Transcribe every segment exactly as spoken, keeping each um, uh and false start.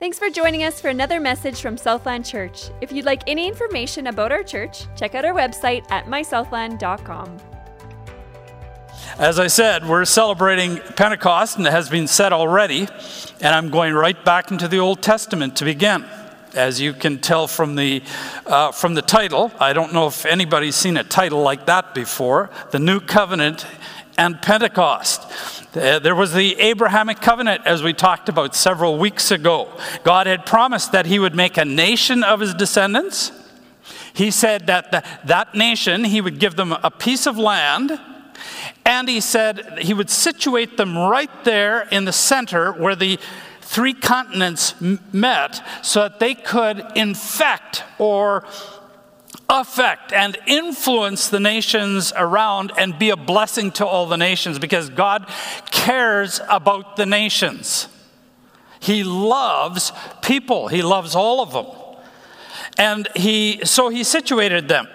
Thanks for joining us for another message from Southland Church. If you'd like any information about our church, check out our website at my southland dot com. As I said, we're celebrating Pentecost, and it has been said already, and I'm going right back into the Old Testament to begin. As you can tell from the uh, from the title, I don't know if anybody's seen a title like that before, The New Covenant and Pentecost. There was the Abrahamic covenant, as we talked about several weeks ago. God had promised that he would make a nation of his descendants. He said that the, that nation, he would give them a piece of land. And he said he would situate them right there in the center where the three continents met, so that they could infect or affect and influence the nations around and be a blessing to all the nations, because God cares about the nations. He loves people. He loves all of them. And he, so he situated them.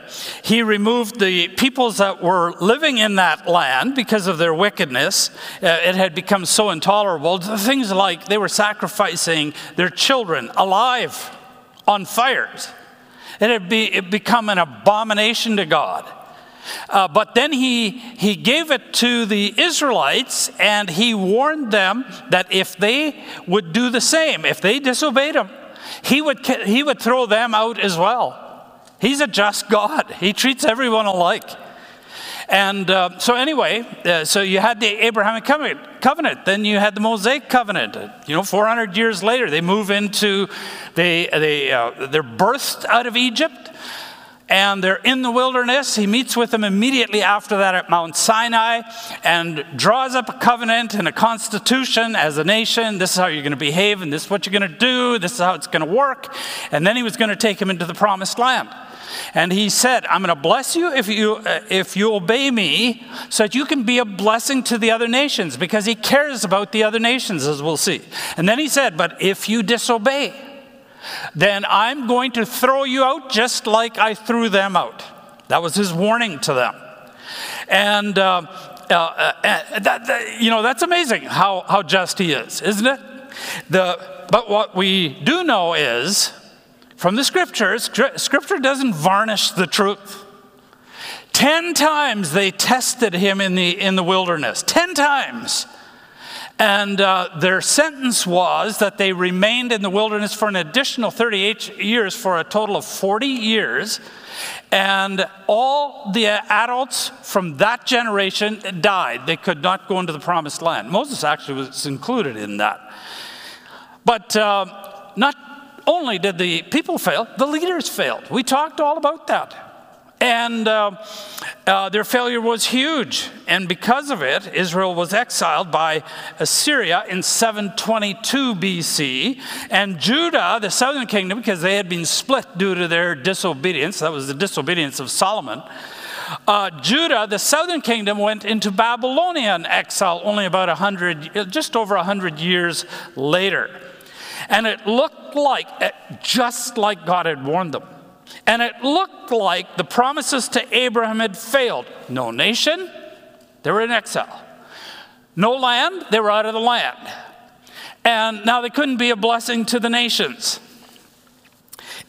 He removed the peoples that were living in that land because of their wickedness. Uh, it had become so intolerable. Things like they were sacrificing their children alive on fires. It had be, it become an abomination to God. Uh, but then he, he gave it to the Israelites, and he warned them that if they would do the same, if they disobeyed him, He would, he would throw them out as well. He's a just God. He treats everyone alike. And uh, so anyway, uh, so you had the Abrahamic covenant. Then you had the Mosaic covenant. You know, four hundred years later, they move into, they, they, uh, they're birthed out of Egypt. And they're in the wilderness. He meets with them immediately after that at Mount Sinai and draws up a covenant and a constitution as a nation. This is how you're going to behave, and this is what you're going to do. This is how it's going to work. And then he was going to take him into the promised land. And he said, I'm going to bless you if you uh, if you obey me, so that you can be a blessing to the other nations, because he cares about the other nations, as we'll see. And then he said, but if you disobey, then I'm going to throw you out just like I threw them out. That was his warning to them. And, uh, uh, uh, that, that, you know, that's amazing how, how just he is, isn't it? The, but what we do know is, from the scriptures, scripture doesn't varnish the truth. Ten times they tested him in the, in the wilderness. Ten times. And uh, their sentence was that they remained in the wilderness for an additional thirty-eight years, for a total of forty years. And all the adults from that generation died. They could not go into the promised land. Moses actually was included in that. But uh, not only did the people fail, the leaders failed. We talked all about that. And uh, uh, their failure was huge. And because of it, Israel was exiled by Assyria in seven twenty-two B C. And Judah, the southern kingdom, because they had been split due to their disobedience, that was the disobedience of Solomon, uh, Judah, the southern kingdom, went into Babylonian exile only about one hundred, just over one hundred years later. And it looked like, just like God had warned them. And it looked like the promises to Abraham had failed. No nation, they were in exile. No land, they were out of the land. And now they couldn't be a blessing to the nations.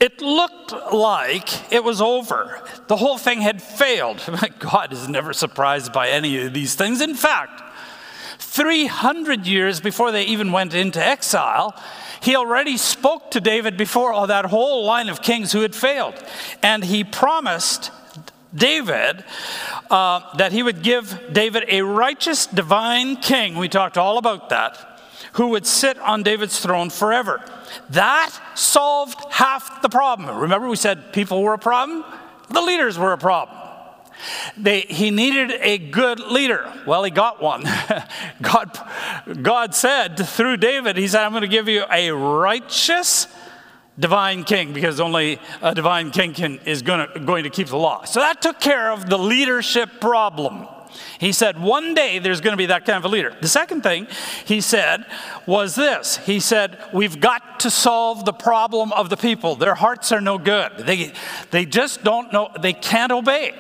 It looked like it was over. The whole thing had failed. God is never surprised by any of these things. In fact, three hundred years before they even went into exile, he already spoke to David before all that whole line of kings who had failed. And he promised David uh, that he would give David a righteous divine king. We talked all about that, who would sit on David's throne forever. That solved half the problem. Remember, we said people were a problem? The leaders were a problem. They, he needed a good leader. Well, he got one. God, God said through David, he said, I'm going to give you a righteous divine king, because only a divine king can, is going to, going to keep the law. So that took care of the leadership problem. He said, one day there's going to be that kind of a leader. The second thing he said was this. He said, we've got to solve the problem of the people. Their hearts are no good. They, they just don't know. They can't obey.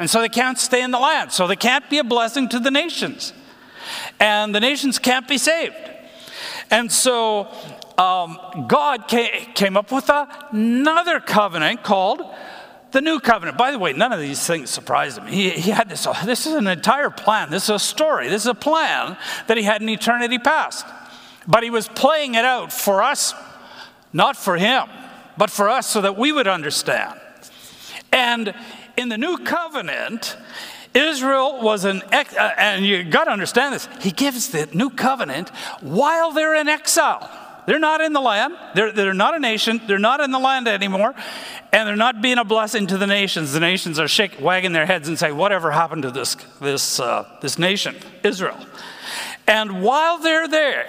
And so they can't stay in the land. So they can't be a blessing to the nations. And the nations can't be saved. And so um, God came up with another covenant called the New Covenant. By the way, none of these things surprised him. He, he had this, this is an entire plan. This is a story. This is a plan that he had in eternity past. But he was playing it out for us, not for him, but for us so that we would understand. And in the New Covenant, Israel was an, ex uh, and you got to understand this, he gives the New Covenant while they're in exile. They're not in the land. They're, they're not a nation. They're not in the land anymore. And they're not being a blessing to the nations. The nations are shaking, wagging their heads and saying, whatever happened to this, this, uh, this nation, Israel? And while they're there,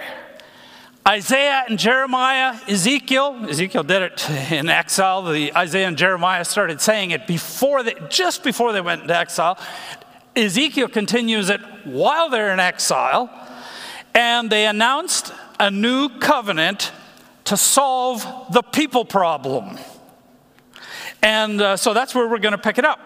Isaiah and Jeremiah, Ezekiel, Ezekiel did it in exile. The Isaiah and Jeremiah started saying it before they, just before they went into exile. Ezekiel continues it while they're in exile. And they announced a new covenant to solve the people problem. And uh, so that's where we're going to pick it up.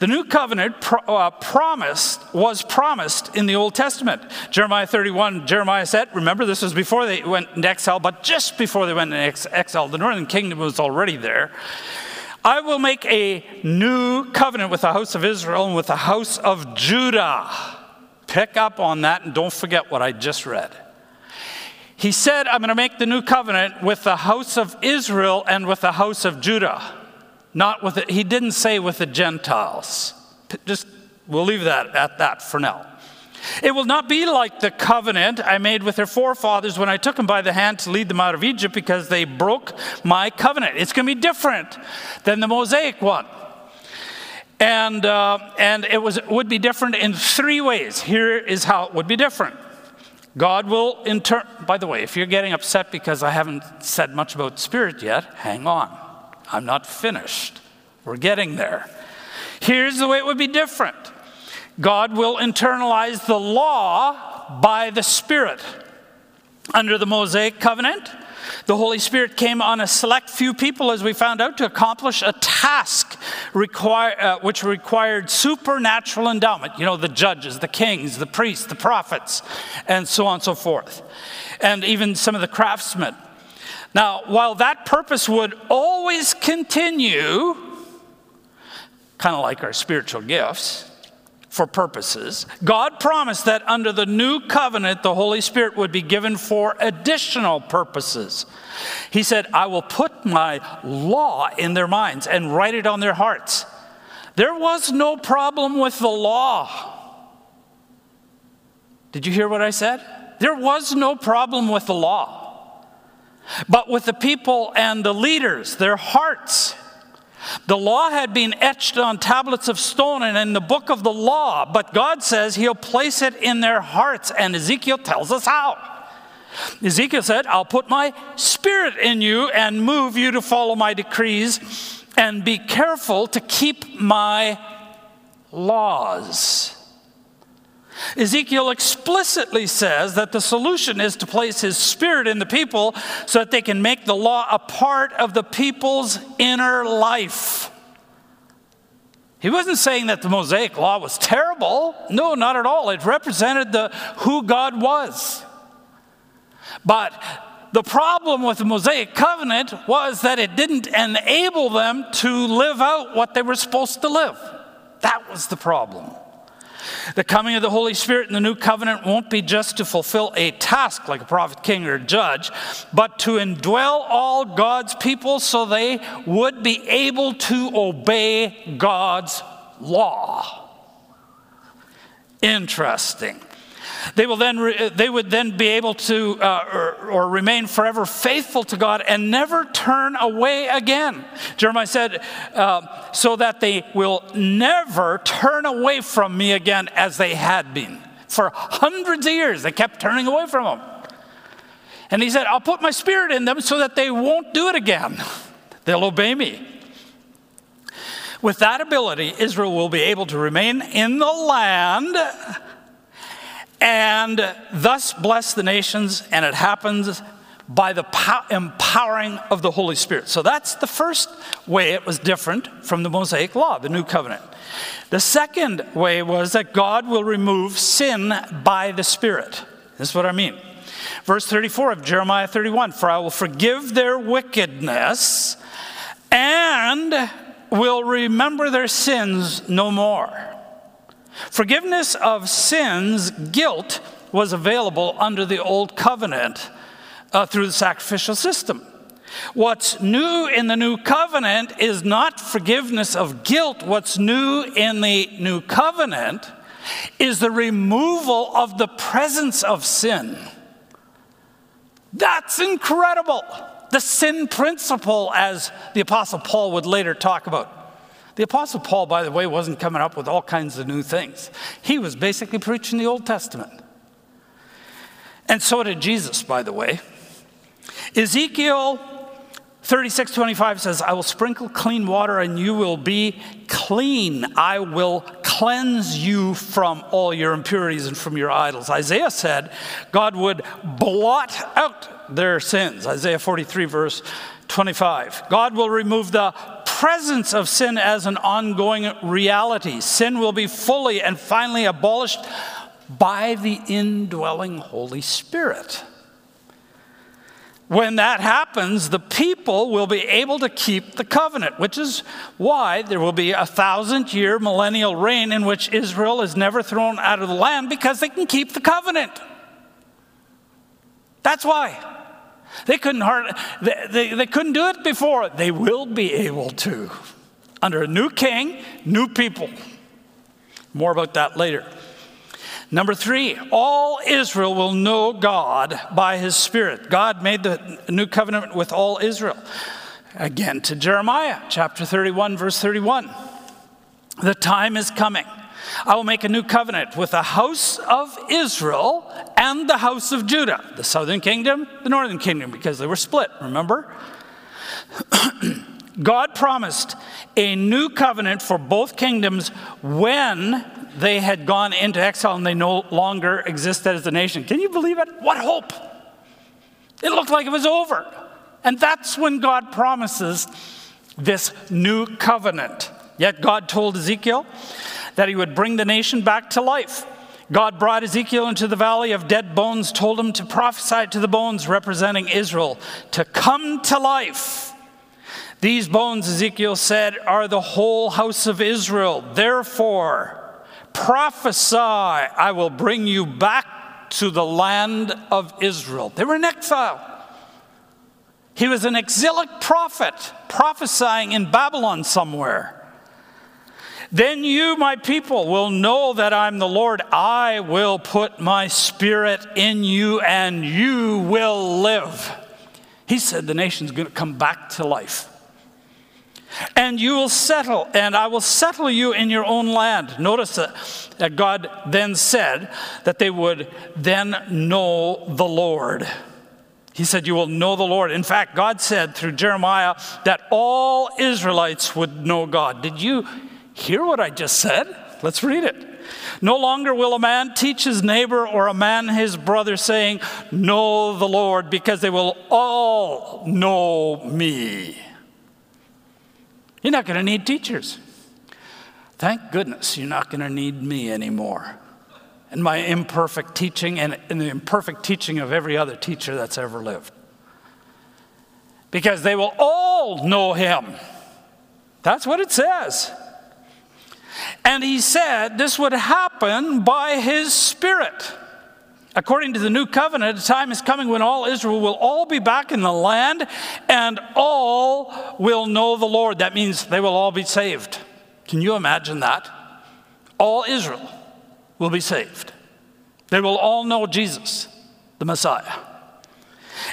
The new covenant pro uh, promised was promised in the Old Testament. Jeremiah thirty-one, Jeremiah said, remember this was before they went into exile, but just before they went into ex exile, the northern kingdom was already there. I will make a new covenant with the house of Israel and with the house of Judah. Pick up on that and don't forget what I just read. He said, I'm going to make the new covenant with the house of Israel and with the house of Judah. Not with the, he didn't say with the Gentiles. Just, we'll leave that at that for now. It will not be like the covenant I made with their forefathers when I took them by the hand to lead them out of Egypt because they broke my covenant. It's going to be different than the Mosaic one. And, uh, and it was, would be different in three ways. Here is how it would be different. God will, in turn, by the way, if you're getting upset because I haven't said much about spirit yet, hang on. I'm not finished. We're getting there. Here's the way it would be different. God will internalize the law by the Spirit. Under the Mosaic covenant, the Holy Spirit came on a select few people, as we found out, to accomplish a task require, uh, which required supernatural endowment. You know, the judges, the kings, the priests, the prophets, and so on and so forth. And even some of the craftsmen. Now, while that purpose would always continue, kind of like our spiritual gifts, for purposes, God promised that under the new covenant, the Holy Spirit would be given for additional purposes. He said, I will put my law in their minds and write it on their hearts. There was no problem with the law. Did you hear what I said? There was no problem with the law. But with the people and the leaders, their hearts, the law had been etched on tablets of stone and in the book of the law, but God says he'll place it in their hearts, and Ezekiel tells us how. Ezekiel said, I'll put my spirit in you and move you to follow my decrees and be careful to keep my laws. Ezekiel explicitly says that the solution is to place his spirit in the people so that they can make the law a part of the people's inner life. He wasn't saying that the Mosaic law was terrible. No, not at all. It represented the, who God was. But the problem with the Mosaic covenant was that it didn't enable them to live out what they were supposed to live. That was the problem. The coming of the Holy Spirit in the new covenant won't be just to fulfill a task like a prophet, king, or judge, but to indwell all God's people so they would be able to obey God's law. Interesting. They, will then re they would then be able to uh, or, or remain forever faithful to God and never turn away again. Jeremiah said, uh, so that they will never turn away from me again as they had been. For hundreds of years, they kept turning away from him. And he said, I'll put my spirit in them so that they won't do it again. They'll obey me. With that ability, Israel will be able to remain in the land and thus bless the nations, and it happens by the empowering of the Holy Spirit. So that's the first way it was different from the Mosaic law, the new covenant. The second way was that God will remove sin by the Spirit. This is what I mean. Verse thirty-four of Jeremiah thirty-one, for I will forgive their wickedness and will remember their sins no more. Forgiveness of sins, guilt, was available under the old covenant uh, through the sacrificial system. What's new in the new covenant is not forgiveness of guilt. What's new in the new covenant is the removal of the presence of sin. That's incredible. The sin principle, as the Apostle Paul would later talk about. The Apostle Paul, by the way, wasn't coming up with all kinds of new things. He was basically preaching the Old Testament. And so did Jesus, by the way. Ezekiel thirty-six twenty-five says, I will sprinkle clean water and you will be clean. I will cleanse you from all your impurities and from your idols. Isaiah said God would blot out their sins. Isaiah forty-three verse twenty-five. God will remove the presence of sin as an ongoing reality. Sin will be fully and finally abolished by the indwelling Holy Spirit. When that happens, the people will be able to keep the covenant, which is why there will be a thousand-year millennial reign in which Israel is never thrown out of the land, because they can keep the covenant. That's why. They couldn't, hard, they, they, they couldn't do it before. They will be able to. Under a new king, new people. More about that later. Number three, all Israel will know God by his Spirit. God made the new covenant with all Israel. Again to Jeremiah chapter thirty-one verse thirty-one. The time is coming. I will make a new covenant with the house of Israel and the house of Judah. The southern kingdom, the northern kingdom, because they were split, remember? God promised a new covenant for both kingdoms when they had gone into exile and they no longer existed as a nation. Can you believe it? What hope! It looked like it was over. And that's when God promises this new covenant. Yet God told Ezekiel that he would bring the nation back to life. God brought Ezekiel into the valley of dead bones, told him to prophesy to the bones representing Israel to come to life. These bones, Ezekiel said, are the whole house of Israel. Therefore, prophesy, I will bring you back to the land of Israel. They were in exile. He was an exilic prophet, prophesying in Babylon somewhere. Then you, my people, will know that I'm the Lord. I will put my Spirit in you and you will live. He said the nation's going to come back to life. And you will settle, and I will settle you in your own land. Notice that God then said that they would then know the Lord. He said, you will know the Lord. In fact, God said through Jeremiah that all Israelites would know God. Did you hear what I just said? Let's read it. No longer will a man teach his neighbor or a man his brother, saying, know the Lord, because they will all know me. You're not going to need teachers. Thank goodness you're not going to need me anymore. And my imperfect teaching and, and the imperfect teaching of every other teacher that's ever lived. Because they will all know him. That's what it says. And he said this would happen by his Spirit. According to the new covenant, a time is coming when all Israel will all be back in the land and all will know the Lord. That means they will all be saved. Can you imagine that? All Israel will be saved. They will all know Jesus, the Messiah.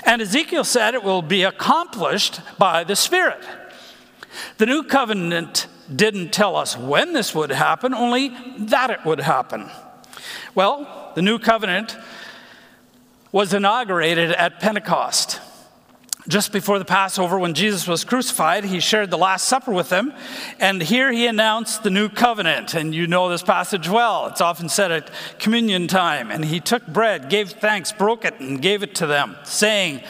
And Ezekiel said it will be accomplished by the Spirit. The new covenant didn't tell us when this would happen, only that it would happen. Well, the new covenant was inaugurated at Pentecost. Just before the Passover, when Jesus was crucified, he shared the Last Supper with them, and here he announced the new covenant. And you know this passage well. It's often said at communion time. And he took bread, gave thanks, broke it, and gave it to them, saying,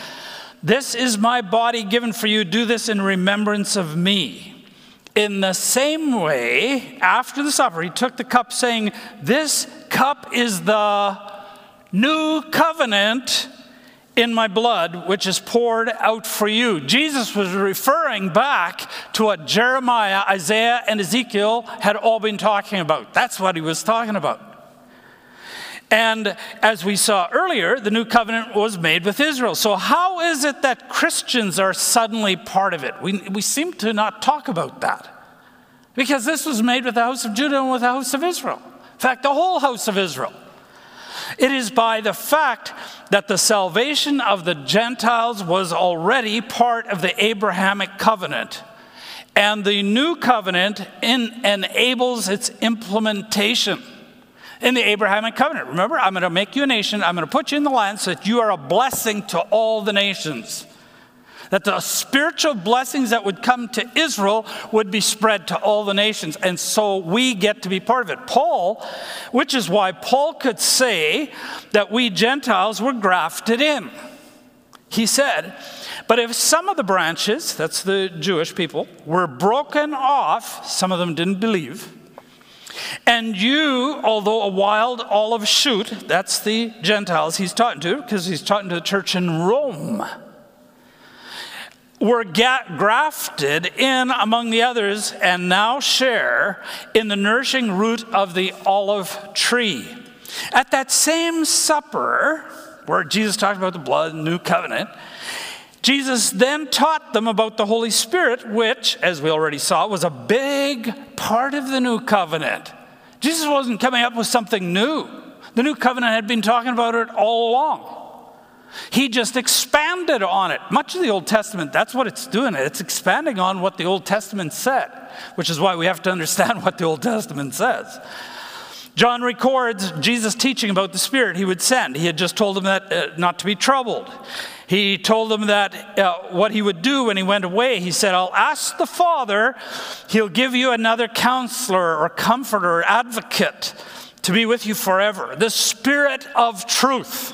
this is my body given for you. Do this in remembrance of me. In the same way, after the supper, he took the cup, saying, this cup is the new covenant in my blood, which is poured out for you. Jesus was referring back to what Jeremiah, Isaiah, and Ezekiel had all been talking about. That's what he was talking about. And as we saw earlier, the new covenant was made with Israel. So how is it that Christians are suddenly part of it? We, we seem to not talk about that. Because this was made with the house of Judah and with the house of Israel. In fact, the whole house of Israel. It is by the fact that the salvation of the Gentiles was already part of the Abrahamic covenant. And the new covenant in, enables its implementation. In the Abrahamic covenant, remember, I'm going to make you a nation. I'm going to put you in the land so that you are a blessing to all the nations. That the spiritual blessings that would come to Israel would be spread to all the nations. And so we get to be part of it. Paul, which is why Paul could say that we Gentiles were grafted in. He said, but if some of the branches, that's the Jewish people, were broken off, some of them didn't believe, and you, although a wild olive shoot, that's the Gentiles he's talking to, because he's talking to the church in Rome, were grafted in among the others and now share in the nourishing root of the olive tree. At that same supper, where Jesus talked about the blood and new covenant, Jesus then taught them about the Holy Spirit, which, as we already saw, was a big part of the new covenant. Jesus wasn't coming up with something new. The new covenant had been talking about it all along. He just expanded on it. Much of the Old Testament, that's what it's doing. It's expanding on what the Old Testament said, which is why we have to understand what the Old Testament says. John records Jesus teaching about the Spirit he would send. He had just told them that uh, not to be troubled. He told them that uh, what he would do when he went away. He said, I'll ask the Father, he'll give you another counselor or comforter or advocate to be with you forever. The Spirit of truth.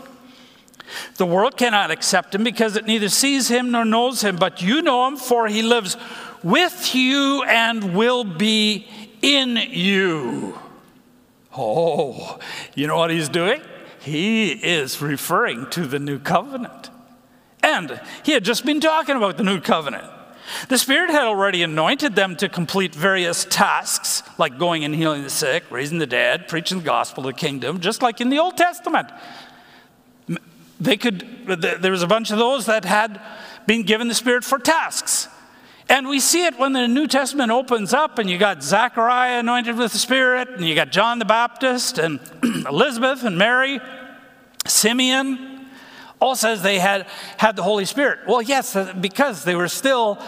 The world cannot accept him because it neither sees him nor knows him, but you know him, for he lives with you and will be in you. Oh, you know what he's doing? He is referring to the new covenant. And he had just been talking about the new covenant. The Spirit had already anointed them to complete various tasks, like going and healing the sick, raising the dead, preaching the gospel of the kingdom, just like in the Old Testament. They could, there was a bunch of those that had been given the Spirit for tasks. And we see it when the New Testament opens up and you got Zechariah anointed with the Spirit, and you got John the Baptist and Elizabeth and Mary, Simeon, all says they had, had the Holy Spirit. Well, yes, because they were still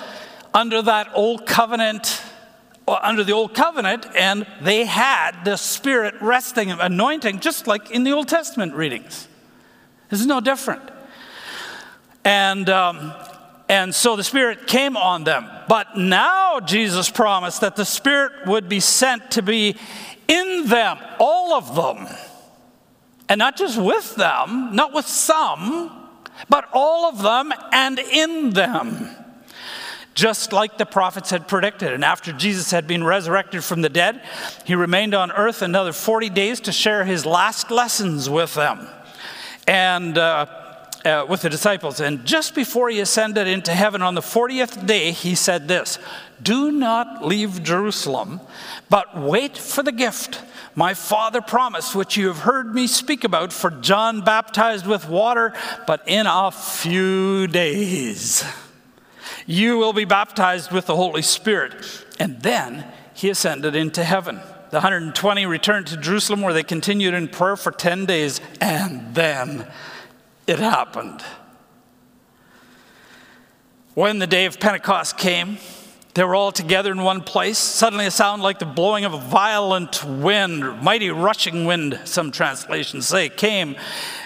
under that old covenant, or under the old covenant, and they had the Spirit resting and anointing just like in the Old Testament readings. This is no different. And, um, and so the Spirit came on them. But now Jesus promised that the Spirit would be sent to be in them, all of them. And not just with them, not with some, but all of them and in them. Just like the prophets had predicted. And after Jesus had been resurrected from the dead, he remained on earth another forty days to share his last lessons with them. And uh, uh, with the disciples. And just before he ascended into heaven on the fortieth day, he said this, do not leave Jerusalem, but wait for the gift my Father promised, which you have heard me speak about, for John baptized with water, but in a few days you will be baptized with the Holy Spirit. And then he ascended into heaven. The one hundred twenty returned to Jerusalem, where they continued in prayer for ten days, and then it happened. When the day of Pentecost came, they were all together in one place. Suddenly a sound like the blowing of a violent wind, mighty rushing wind, some translations say, came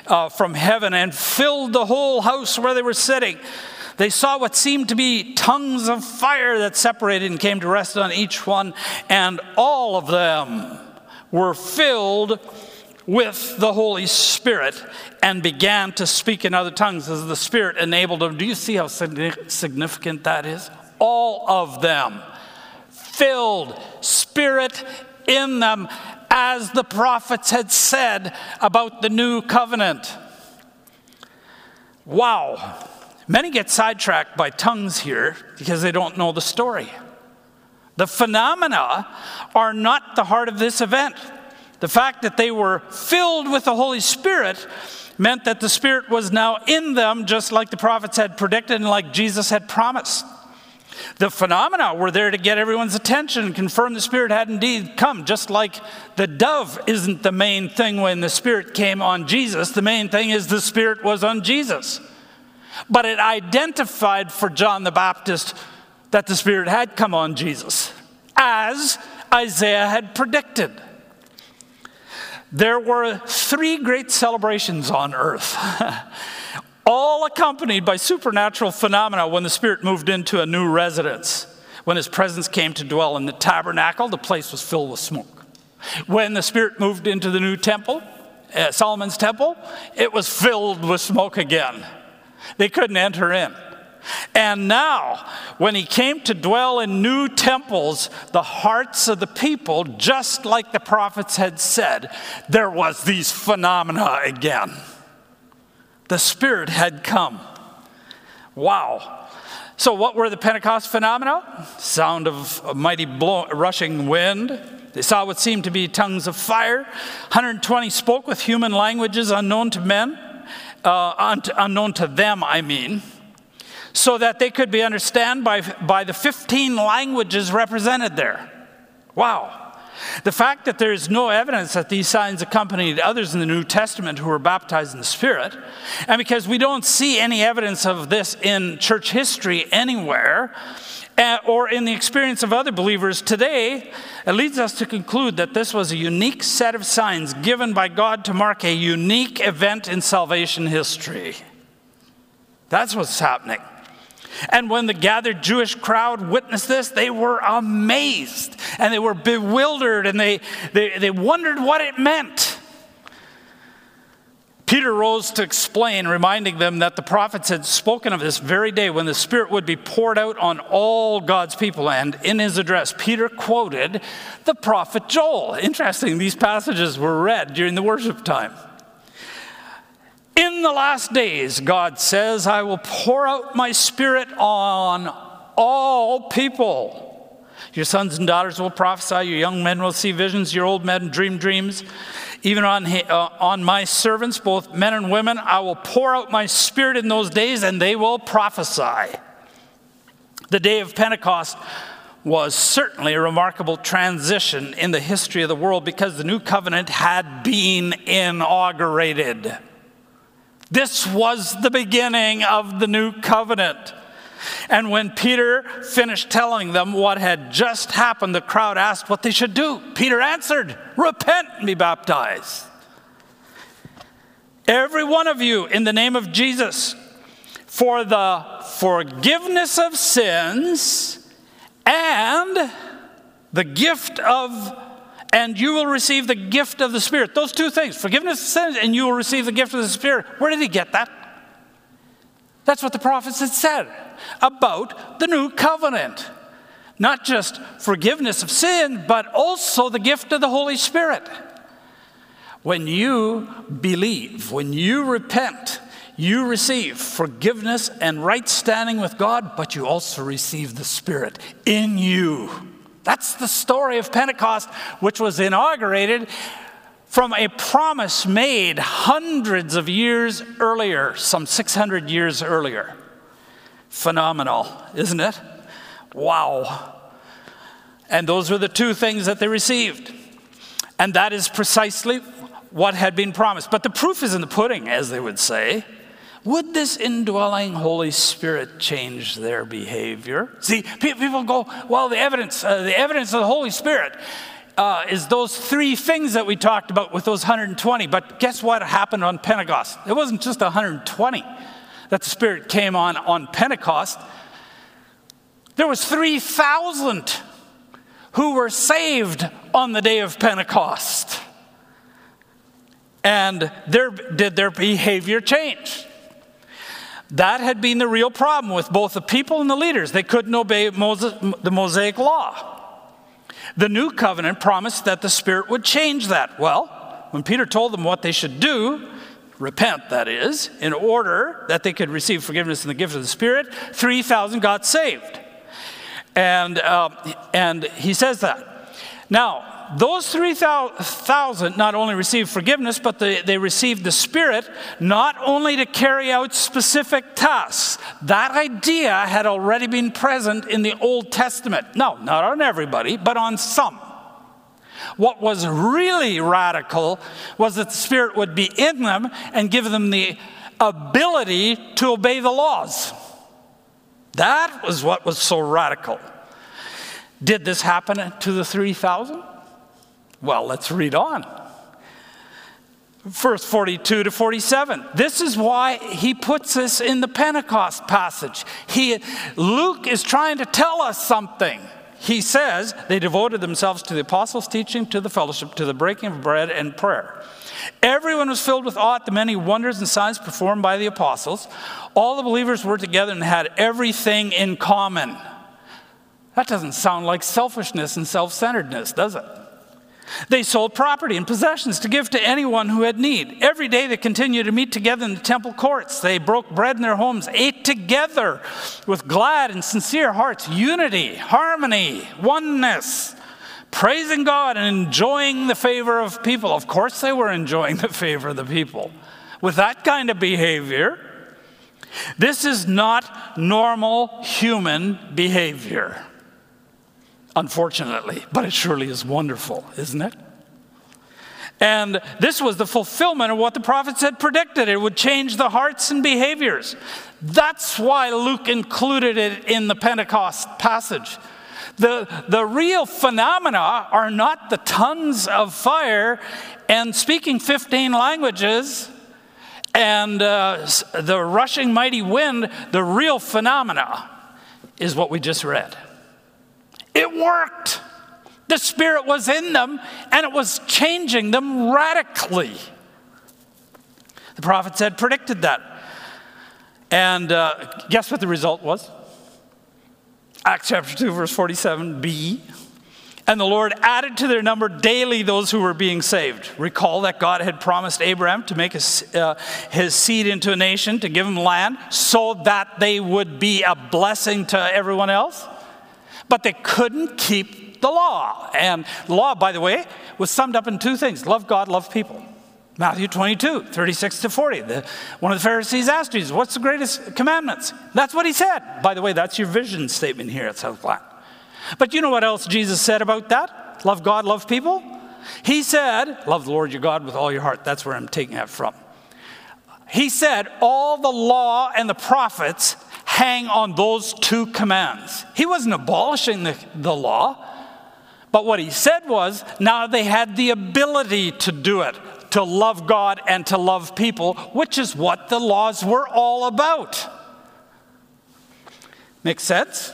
uh, from heaven and filled the whole house where they were sitting. They saw what seemed to be tongues of fire that separated and came to rest on each one, and all of them were filled with the Holy Spirit and began to speak in other tongues as the Spirit enabled them. Do you see how significant that is? All of them filled, Spirit in them, as the prophets had said about the new covenant. Wow. Many get sidetracked by tongues here because they don't know the story. The phenomena are not the heart of this event. The fact that they were filled with the Holy Spirit meant that the Spirit was now in them, just like the prophets had predicted and like Jesus had promised. The phenomena were there to get everyone's attention and confirm the Spirit had indeed come, just like the dove isn't the main thing when the Spirit came on Jesus. The main thing is the Spirit was on Jesus. But it identified for John the Baptist that the Spirit had come on Jesus, as Isaiah had predicted. There were three great celebrations on earth, all accompanied by supernatural phenomena when the Spirit moved into a new residence. When his presence came to dwell in the tabernacle, the place was filled with smoke. When the Spirit moved into the new temple, uh, Solomon's temple, it was filled with smoke again. They couldn't enter in. And now, when he came to dwell in new temples, the hearts of the people, just like the prophets had said, there was these phenomena again. The Spirit had come. Wow. So what were the Pentecost phenomena? Sound of a mighty blow, rushing wind. They saw what seemed to be tongues of fire. one hundred twenty spoke with human languages unknown to men. Uh, un- unknown to them, I mean, so that they could be understood by, by the fifteen languages represented there. Wow. The fact that there is no evidence that these signs accompanied others in the New Testament who were baptized in the Spirit, and because we don't see any evidence of this in church history anywhere, uh, or in the experience of other believers today, it leads us to conclude that this was a unique set of signs given by God to mark a unique event in salvation history. That's what's happening. And when the gathered Jewish crowd witnessed this, they were amazed, and they were bewildered, and they, they, they wondered what it meant. Peter rose to explain, reminding them that the prophets had spoken of this very day when the Spirit would be poured out on all God's people. And in his address, Peter quoted the prophet Joel. Interesting, these passages were read during the worship time. In the last days, God says, I will pour out my Spirit on all people. Your sons and daughters will prophesy, your young men will see visions, your old men dream dreams. Even on, uh, on my servants, both men and women, I will pour out my Spirit in those days, and they will prophesy. The day of Pentecost was certainly a remarkable transition in the history of the world because the new covenant had been inaugurated. This was the beginning of the new covenant. And when Peter finished telling them what had just happened, the crowd asked what they should do. Peter answered, repent and be baptized, every one of you, in the name of Jesus, for the forgiveness of sins, and the gift of, and you will receive the gift of the Spirit. Those two things, forgiveness of sins, and you will receive the gift of the Spirit. Where did he get that? That's what the prophets had said about the new covenant. Not just forgiveness of sin, but also the gift of the Holy Spirit. When you believe, when you repent, you receive forgiveness and right standing with God, but you also receive the Spirit in you. That's the story of Pentecost, which was inaugurated from a promise made hundreds of years earlier, some six hundred years earlier. Phenomenal, isn't it? Wow. And those were the two things that they received. And that is precisely what had been promised. But the proof is in the pudding, as they would say. Would this indwelling Holy Spirit change their behavior? See, people go, well, the evidence, uh, the evidence of the Holy Spirit Uh, is those three things that we talked about with those one hundred twenty. But guess what happened on Pentecost? It wasn't just one hundred twenty that the Spirit came on on Pentecost. There was three thousand who were saved on the day of Pentecost. And their, did their behavior change? That had been the real problem with both the people and the leaders. They couldn't obey Moses, the Mosaic law. The new covenant promised that the Spirit would change that. Well, when Peter told them what they should do, repent, that is, in order that they could receive forgiveness and the gift of the Spirit, three thousand got saved. And, uh, and he says that. Now, those three thousand not only received forgiveness, but they, they received the Spirit not only to carry out specific tasks. That idea had already been present in the Old Testament. No, not on everybody, but on some. What was really radical was that the Spirit would be in them and give them the ability to obey the laws. That was what was so radical. Did this happen to the three thousand? Well, let's read on. Verse forty-two to forty-seven. This is why he puts this in the Pentecost passage. He, Luke is trying to tell us something. He says, they devoted themselves to the apostles' teaching, to the fellowship, to the breaking of bread and prayer. Everyone was filled with awe at the many wonders and signs performed by the apostles. All the believers were together and had everything in common. That doesn't sound like selfishness and self-centeredness, does it? They sold property and possessions to give to anyone who had need. Every day they continued to meet together in the temple courts. They broke bread in their homes, ate together with glad and sincere hearts, unity, harmony, oneness, praising God and enjoying the favor of people. Of course they were enjoying the favor of the people with that kind of behavior. This is not normal human behavior. Unfortunately, but it surely is wonderful, isn't it? And this was the fulfillment of what the prophets had predicted. It would change the hearts and behaviors. That's why Luke included it in the Pentecost passage. The, the real phenomena are not the tongues of fire and speaking fifteen languages and uh, the rushing mighty wind. The real phenomena is what we just read. It worked. The Spirit was in them, and it was changing them radically. The prophets had predicted that. And uh, guess what the result was? Acts chapter two, verse forty-seven b. And the Lord added to their number daily those who were being saved. Recall that God had promised Abraham to make his, uh, his seed into a nation, to give him land, so that they would be a blessing to everyone else. But they couldn't keep the law. And the law, by the way, was summed up in two things. Love God, love people. Matthew twenty-two, thirty-six to forty. The, one of the Pharisees asked Jesus, what's the greatest commandments? That's what he said. By the way, that's your vision statement here at Southland. But you know what else Jesus said about that? Love God, love people? He said, love the Lord your God with all your heart. That's where I'm taking that from. He said, all the law and the prophets hang on those two commands. He wasn't abolishing the, the law, but what he said was, now they had the ability to do it, to love God and to love people, which is what the laws were all about. Makes sense?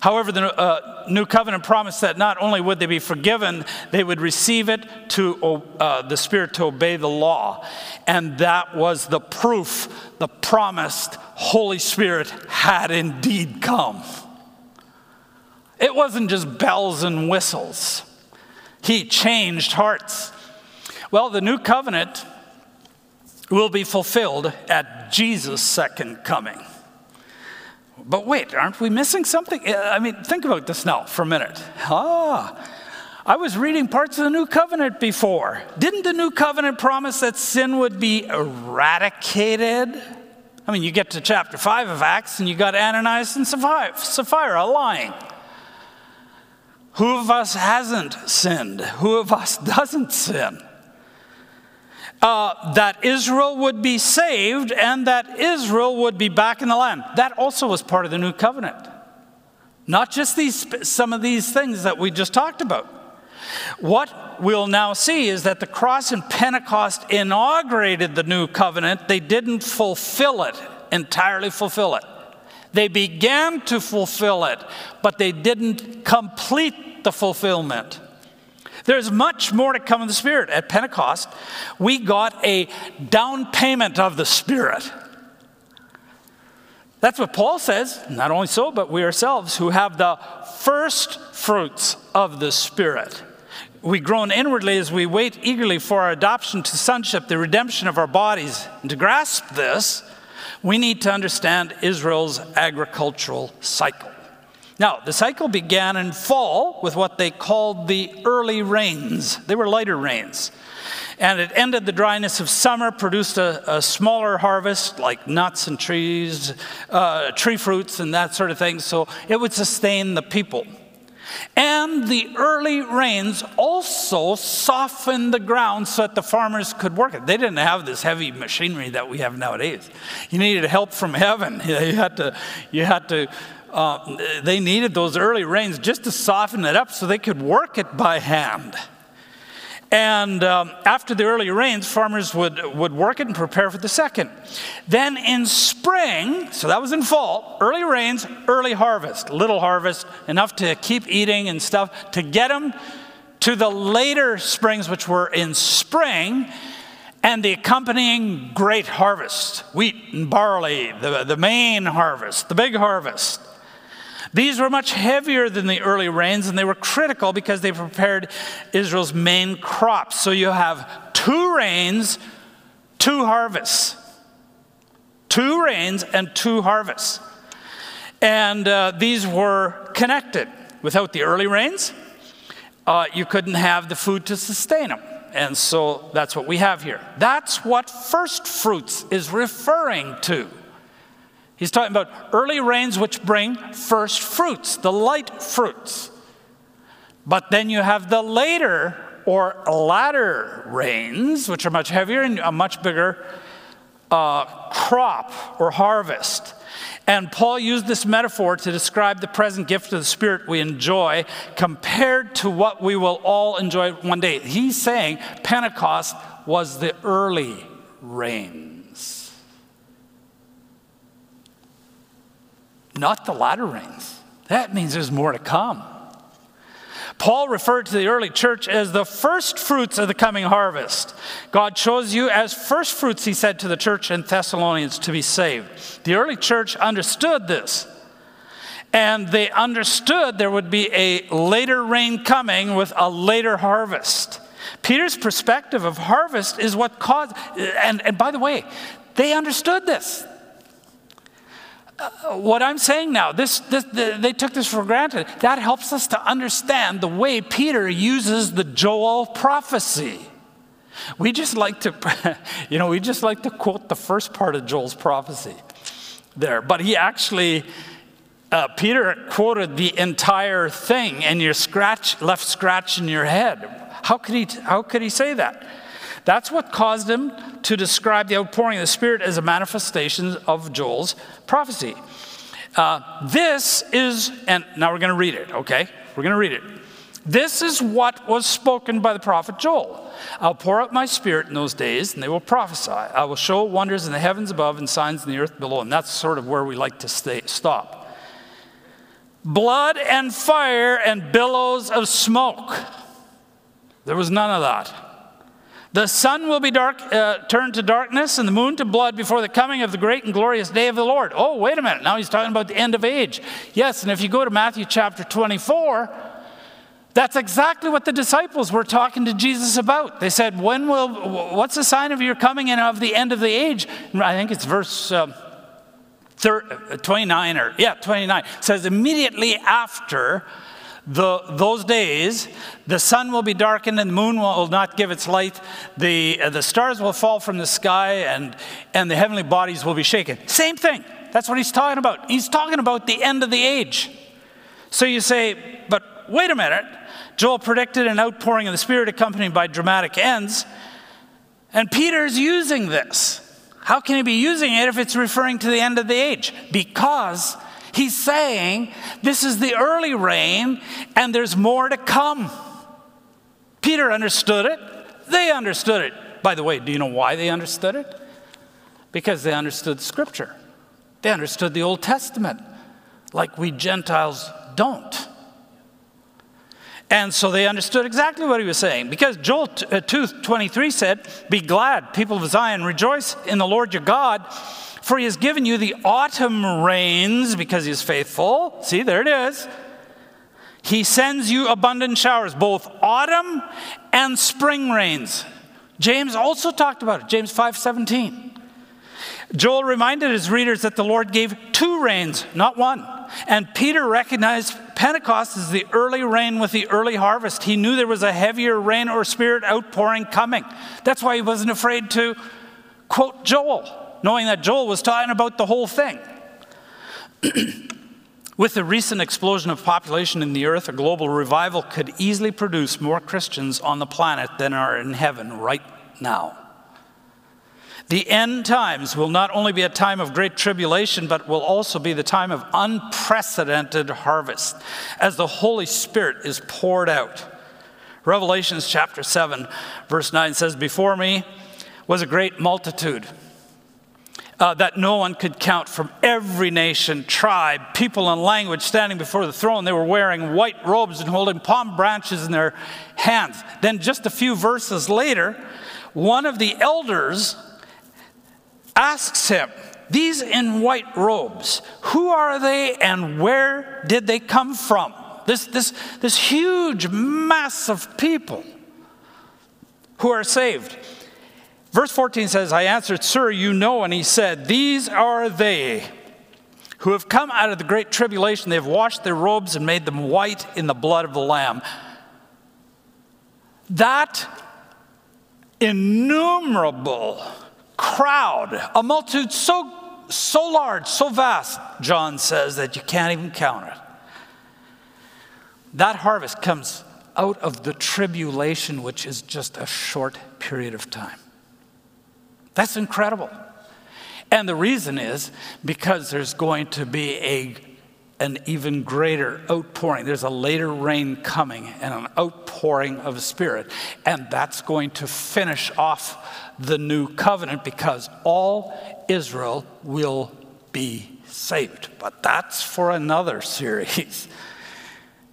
However, the uh, New Covenant promised that not only would they be forgiven, they would receive it to uh, the Spirit to obey the law. And that was the proof the promised Holy Spirit had indeed come. It wasn't just bells and whistles. He changed hearts. Well, the New Covenant will be fulfilled at Jesus' second coming. But wait, aren't we missing something? I mean, think about this now for a minute. Ah, I was reading parts of the New Covenant before. Didn't the New Covenant promise that sin would be eradicated? I mean, you get to chapter five of Acts and you got Ananias and Sapphira lying. Who of us hasn't sinned? Who of us doesn't sin? Uh, that Israel would be saved and that Israel would be back in the land. That also was part of the New Covenant. Not just these, some of these things that we just talked about. What we'll now see is that the cross and Pentecost inaugurated the New Covenant. They didn't fulfill it, entirely fulfill it. They began to fulfill it, but they didn't complete the fulfillment. There's much more to come in the Spirit. At Pentecost, we got a down payment of the Spirit. That's what Paul says. Not only so, but we ourselves who have the first fruits of the Spirit. We groan inwardly as we wait eagerly for our adoption to sonship, the redemption of our bodies. And to grasp this, we need to understand Israel's agricultural cycle. Now, the cycle began in fall with what they called the early rains. They were lighter rains. And it ended the dryness of summer, produced a, a smaller harvest like nuts and trees, uh, tree fruits and that sort of thing, so it would sustain the people. And the early rains also softened the ground so that the farmers could work it. They didn't have this heavy machinery that we have nowadays. You needed help from heaven. You had to, you had to uh, they needed those early rains just to soften it up so they could work it by hand. And um, after the early rains, farmers would, would work it and prepare for the second. Then in spring, so that was in fall, early rains, early harvest, little harvest, enough to keep eating and stuff, to get them to the later springs, which were in spring, and the accompanying great harvest, wheat and barley, the, the main harvest, the big harvest. These were much heavier than the early rains, and they were critical because they prepared Israel's main crops. So you have two rains, two harvests. Two rains and two harvests. And uh, these were connected. Without the early rains, uh, you couldn't have the food to sustain them. And so that's what we have here. That's what first fruits is referring to. He's talking about early rains which bring first fruits, the light fruits. But then you have the later or latter rains, which are much heavier and a much bigger uh, crop or harvest. And Paul used this metaphor to describe the present gift of the Spirit we enjoy compared to what we will all enjoy one day. He's saying Pentecost was the early rain. Not the latter rains. That means there's more to come. Paul referred to the early church as the first fruits of the coming harvest. God chose you as first fruits, he said to the church in Thessalonians, to be saved. The early church understood this. And they understood there would be a later rain coming with a later harvest. Peter's perspective of harvest is what caused, and, and by the way, they understood this. Uh, what I'm saying now, this, this, the, they took this for granted. That helps us to understand the way Peter uses the Joel prophecy. We just like to, you know, we just like to quote the first part of Joel's prophecy there. But he actually, uh, Peter quoted the entire thing, and you're scratch, left scratching your head. How could he, how could he say that? That's what caused him to describe the outpouring of the Spirit as a manifestation of Joel's prophecy. Uh, this is, and now we're going to read it, okay? We're going to read it. This is what was spoken by the prophet Joel. I'll pour out my Spirit in those days, and they will prophesy. I will show wonders in the heavens above and signs in the earth below. And that's sort of where we like to stay, stop. Blood and fire and billows of smoke. There was none of that. The sun will be dark, uh, turned to darkness and the moon to blood before the coming of the great and glorious day of the Lord. Oh, wait a minute. Now he's talking about the end of age. Yes, and if you go to Matthew chapter twenty-four, that's exactly what the disciples were talking to Jesus about. They said, "When will? What's the sign of your coming and of the end of the age?" I think it's verse uh, twenty-nine or, yeah, twenty-nine. It says, immediately after The, those days, the sun will be darkened and the moon will, will not give its light. The, uh, the stars will fall from the sky and, and the heavenly bodies will be shaken. Same thing. That's what he's talking about. He's talking about the end of the age. So you say, but wait a minute. Joel predicted an outpouring of the Spirit accompanied by dramatic ends. And Peter's using this. How can he be using it if it's referring to the end of the age? Because he's saying, this is the early rain, and there's more to come. Peter understood it. They understood it. By the way, do you know why they understood it? Because they understood Scripture. They understood the Old Testament, like we Gentiles don't. And so they understood exactly what he was saying. Because Joel two twenty-three said, "Be glad, people of Zion, rejoice in the Lord your God, for he has given you the autumn rains because he is faithful." See, there it is. He sends you abundant showers, both autumn and spring rains. James also talked about it, James five seventeen. Joel reminded his readers that the Lord gave two rains, not one. And Peter recognized Pentecost as the early rain with the early harvest. He knew there was a heavier rain or spirit outpouring coming. That's why he wasn't afraid to quote Joel, knowing that Joel was talking about the whole thing. With the recent explosion of population in the earth, a global revival could easily produce more Christians on the planet than are in heaven right now. The end times will not only be a time of great tribulation, but will also be the time of unprecedented harvest as the Holy Spirit is poured out. Revelation chapter seven, verse nine says, "Before me was a great multitude." Uh, that no one could count, from every nation, tribe, people, and language, standing before the throne. They were wearing white robes and holding palm branches in their hands. Then just a few verses later, one of the elders asks him, "These in white robes, who are they and where did they come from?" This, this, this huge mass of people who are saved. Verse fourteen says, "I answered, 'Sir, you know.' And he said, 'These are they who have come out of the great tribulation. They have washed their robes and made them white in the blood of the Lamb.'" That innumerable crowd, a multitude so, so large, so vast, John says, that you can't even count it. That harvest comes out of the tribulation, which is just a short period of time. That's incredible. And the reason is because there's going to be a, an even greater outpouring. There's a later rain coming and an outpouring of the Spirit. And that's going to finish off the new covenant, because all Israel will be saved. But that's for another series.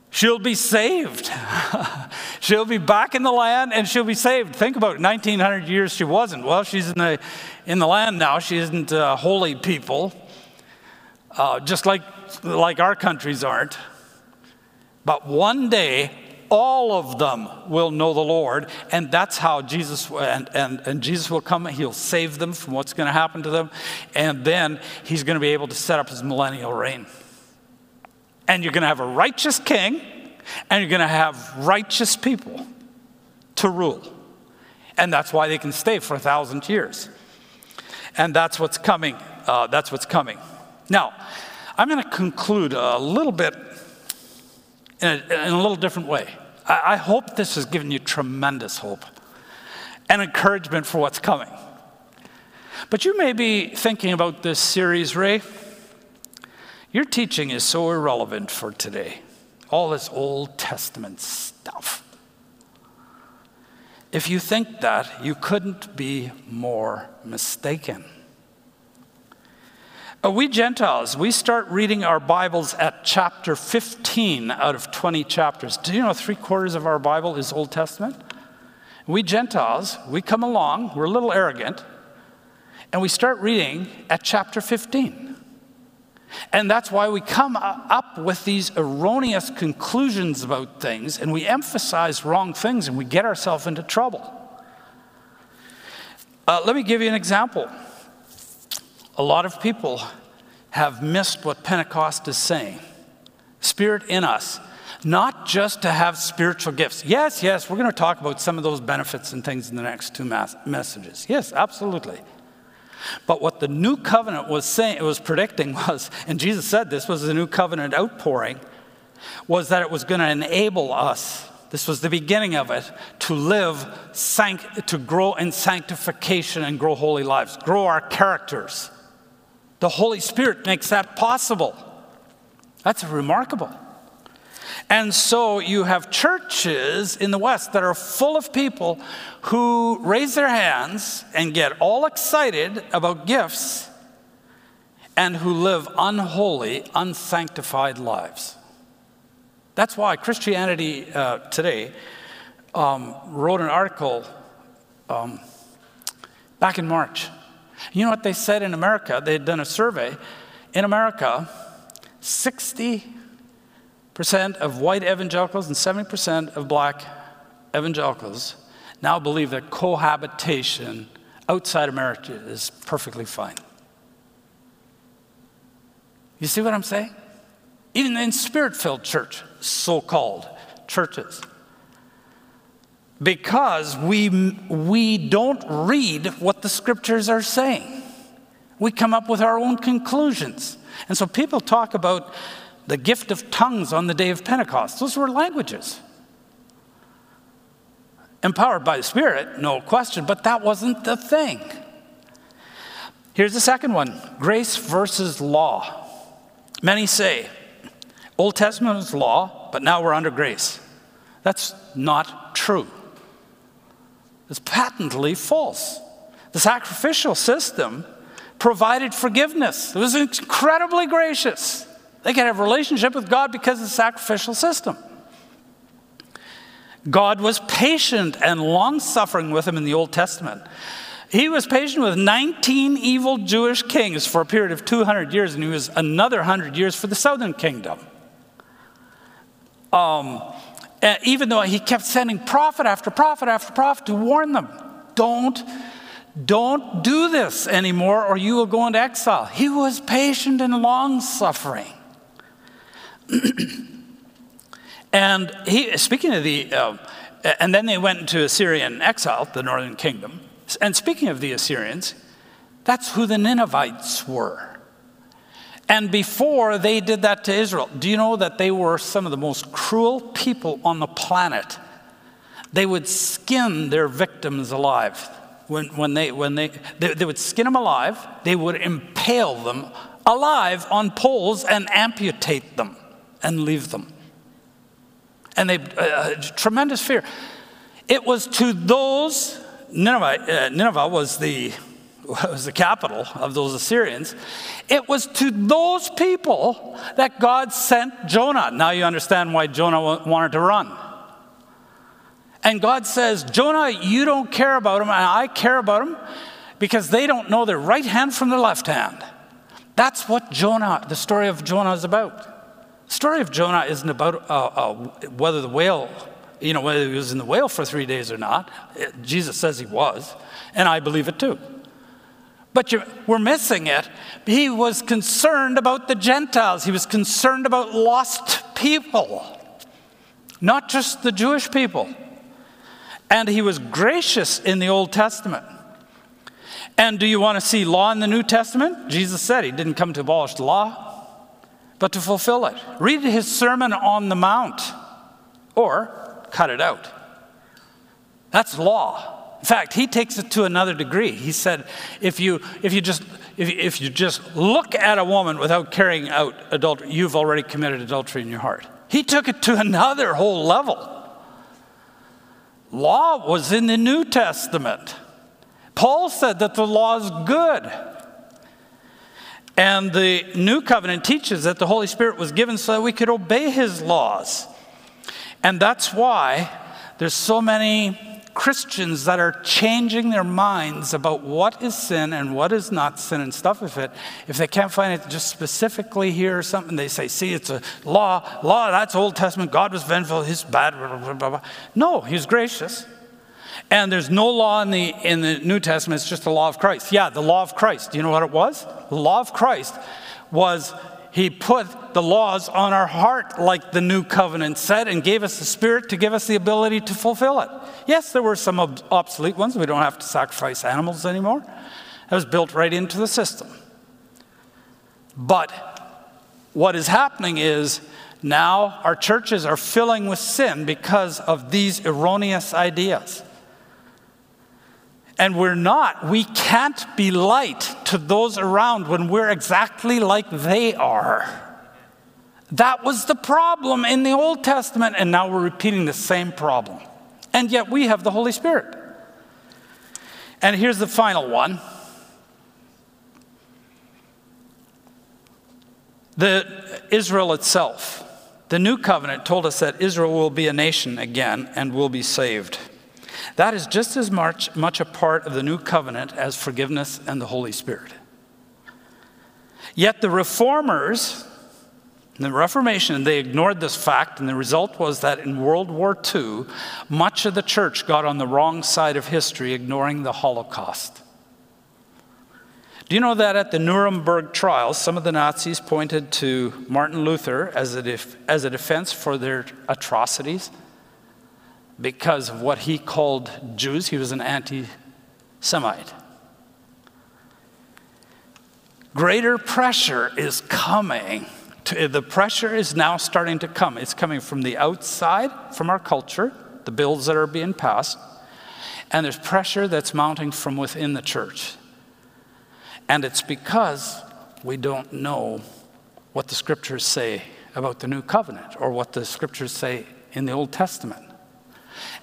She'll be saved. She'll be back in the land and she'll be saved. Think about it. nineteen hundred years she wasn't. Well, she's in the, in the land now. She isn't uh, holy people, uh, just like, like our countries aren't. But one day, all of them will know the Lord, and that's how Jesus, and, and, and Jesus will come. He'll save them from what's going to happen to them, and then he's going to be able to set up his millennial reign. And you're going to have a righteous king, and you're going to have righteous people to rule. And that's why they can stay for a thousand years. And that's what's coming. Uh, that's what's coming. Now, I'm going to conclude a little bit in a, in a little different way. I, I hope this has given you tremendous hope and encouragement for what's coming. But you may be thinking about this series, Ray. Your teaching is so irrelevant for today. All this Old Testament stuff. If you think that, you couldn't be more mistaken. We Gentiles, we start reading our Bibles at chapter fifteen out of twenty chapters. Do you know three quarters of our Bible is Old Testament? We Gentiles, we come along, we're a little arrogant, and we start reading at chapter fifteen. And that's why we come up with these erroneous conclusions about things, and we emphasize wrong things, and we get ourselves into trouble. Uh, let me give you an example. A lot of people have missed what Pentecost is saying. Spirit in us, not just to have spiritual gifts. Yes, yes, we're going to talk about some of those benefits and things in the next two mass messages. Yes, absolutely. But what the new covenant was saying, it was predicting was, and Jesus said this was the new covenant outpouring, was that it was going to enable us, this was the beginning of it, to live, sanct- to grow in sanctification and grow holy lives, grow our characters. The Holy Spirit makes that possible. That's remarkable. And so you have churches in the West that are full of people who raise their hands and get all excited about gifts and who live unholy, unsanctified lives. That's why Christianity uh, Today um, wrote an article um, back in March. You know what they said in America? They had done a survey. In America, 60 percent of white evangelicals and seventy percent of black evangelicals now believe that cohabitation outside of marriage is perfectly fine. You see what I'm saying? Even in spirit-filled church, so-called churches. Because we, we don't read what the scriptures are saying. We come up with our own conclusions. And so people talk about the gift of tongues on the day of Pentecost. Those were languages. Empowered by the Spirit, no question, but that wasn't the thing. Here's the second one, grace versus law. Many say, Old Testament is law, but now we're under grace. That's not true. It's patently false. The sacrificial system provided forgiveness. It was incredibly gracious. They could have a relationship with God because of the sacrificial system. God was patient and long-suffering with him in the Old Testament. He was patient with nineteen evil Jewish kings for a period of two hundred years, and he was another one hundred years for the southern kingdom. Um, even though he kept sending prophet after prophet after prophet to warn them, don't, don't do this anymore or you will go into exile. He was patient and long-suffering. And he, speaking of the, uh, and then they went into Assyrian exile, the northern kingdom. And speaking of the Assyrians, that's who the Ninevites were. And before they did that to Israel, do you know that they were some of the most cruel people on the planet? They would skin their victims alive. When, when, they, when they, they, they would skin them alive, they would impale them alive on poles and amputate them and leave them. And they, uh, tremendous fear. It was to those, Nineveh, uh, Nineveh was the, was the capital of those Assyrians. It was to those people that God sent Jonah. Now you understand why Jonah wanted to run. And God says, Jonah, you don't care about them, and I care about them because they don't know their right hand from their left hand. That's what Jonah, the story of Jonah is about. The story of Jonah isn't about uh, uh, whether the whale, you know, whether he was in the whale for three days or not. It, Jesus says he was, and I believe it too. But you, we're missing it. He was concerned about the Gentiles. He was concerned about lost people, not just the Jewish people. And he was gracious in the Old Testament. And do you want to see law in the New Testament? Jesus said he didn't come to abolish the law, but to fulfill it. Read his Sermon on the Mount or cut it out. That's law. In fact, he takes it to another degree. He said, if you, if you, just, if, if you just look at a woman without carrying out adultery, you've already committed adultery in your heart. He took it to another whole level. Law was in the New Testament. Paul said that the law is good. And the New Covenant teaches that the Holy Spirit was given so that we could obey his laws. And that's why there's so many Christians that are changing their minds about what is sin and what is not sin and stuff with it. If they can't find it just specifically here or something, they say, see, it's a law. Law, that's Old Testament. God was vengeful. He's bad. Blah, blah, blah, blah. No, he's gracious. And there's no law in the, in the New Testament. It's just the law of Christ. Yeah, the law of Christ. Do you know what it was? The law of Christ was he put the laws on our heart like the New Covenant said and gave us the Spirit to give us the ability to fulfill it. Yes, there were some ob- obsolete ones. We don't have to sacrifice animals anymore. It was built right into the system. But what is happening is now our churches are filling with sin because of these erroneous ideas. And we're not, we can't be light to those around when we're exactly like they are. That was the problem in the Old Testament, and now we're repeating the same problem. And yet we have the Holy Spirit. And here's the final one. The Israel itself. The New Covenant told us that Israel will be a nation again and will be saved. That is just as much, much a part of the New Covenant as forgiveness and the Holy Spirit. Yet the reformers In the Reformation, they ignored this fact, and the result was that in World War Two, much of the church got on the wrong side of history, ignoring the Holocaust. Do you know that at the Nuremberg trials, some of the Nazis pointed to Martin Luther as a, def- as a defense for their atrocities because of what he called Jews? He was an anti-Semite. Greater pressure is coming. The pressure is now starting to come. It's coming from the outside, from our culture, the bills that are being passed, and there's pressure that's mounting from within the church. And it's because we don't know what the scriptures say about the new covenant or what the scriptures say in the Old Testament.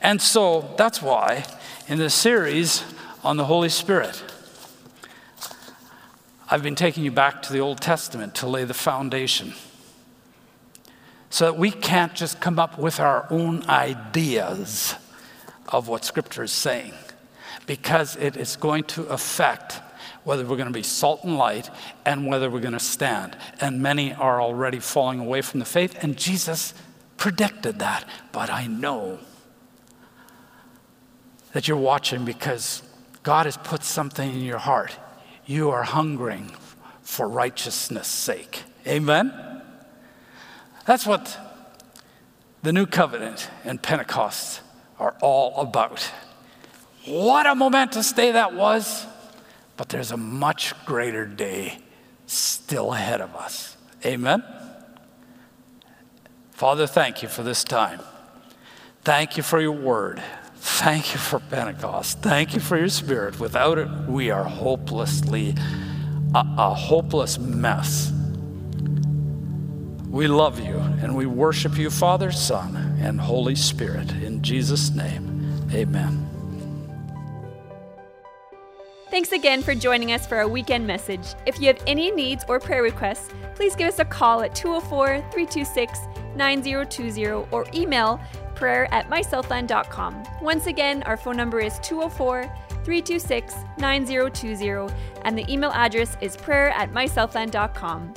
And so that's why in this series on the Holy Spirit, I've been taking you back to the Old Testament to lay the foundation so that we can't just come up with our own ideas of what Scripture is saying, because it is going to affect whether we're going to be salt and light and whether we're going to stand. And many are already falling away from the faith, and Jesus predicted that. But I know that you're watching because God has put something in your heart. You are hungering for righteousness' sake. Amen? That's what the New Covenant and Pentecost are all about. What a momentous day that was, but there's a much greater day still ahead of us. Amen? Father, thank you for this time. Thank you for your word. Thank you for Pentecost. Thank you for your Spirit. Without it, we are hopelessly a, a hopeless mess. We love you and we worship you, Father, Son, and Holy Spirit. In Jesus' name, amen. Thanks again for joining us for our weekend message. If you have any needs or prayer requests, please give us a call at two oh four, three two six, nine oh two oh or email prayer at my southland dot com. Once again, our phone number is two oh four, three two six, nine oh two oh, and the email address is prayer at my southland dot com.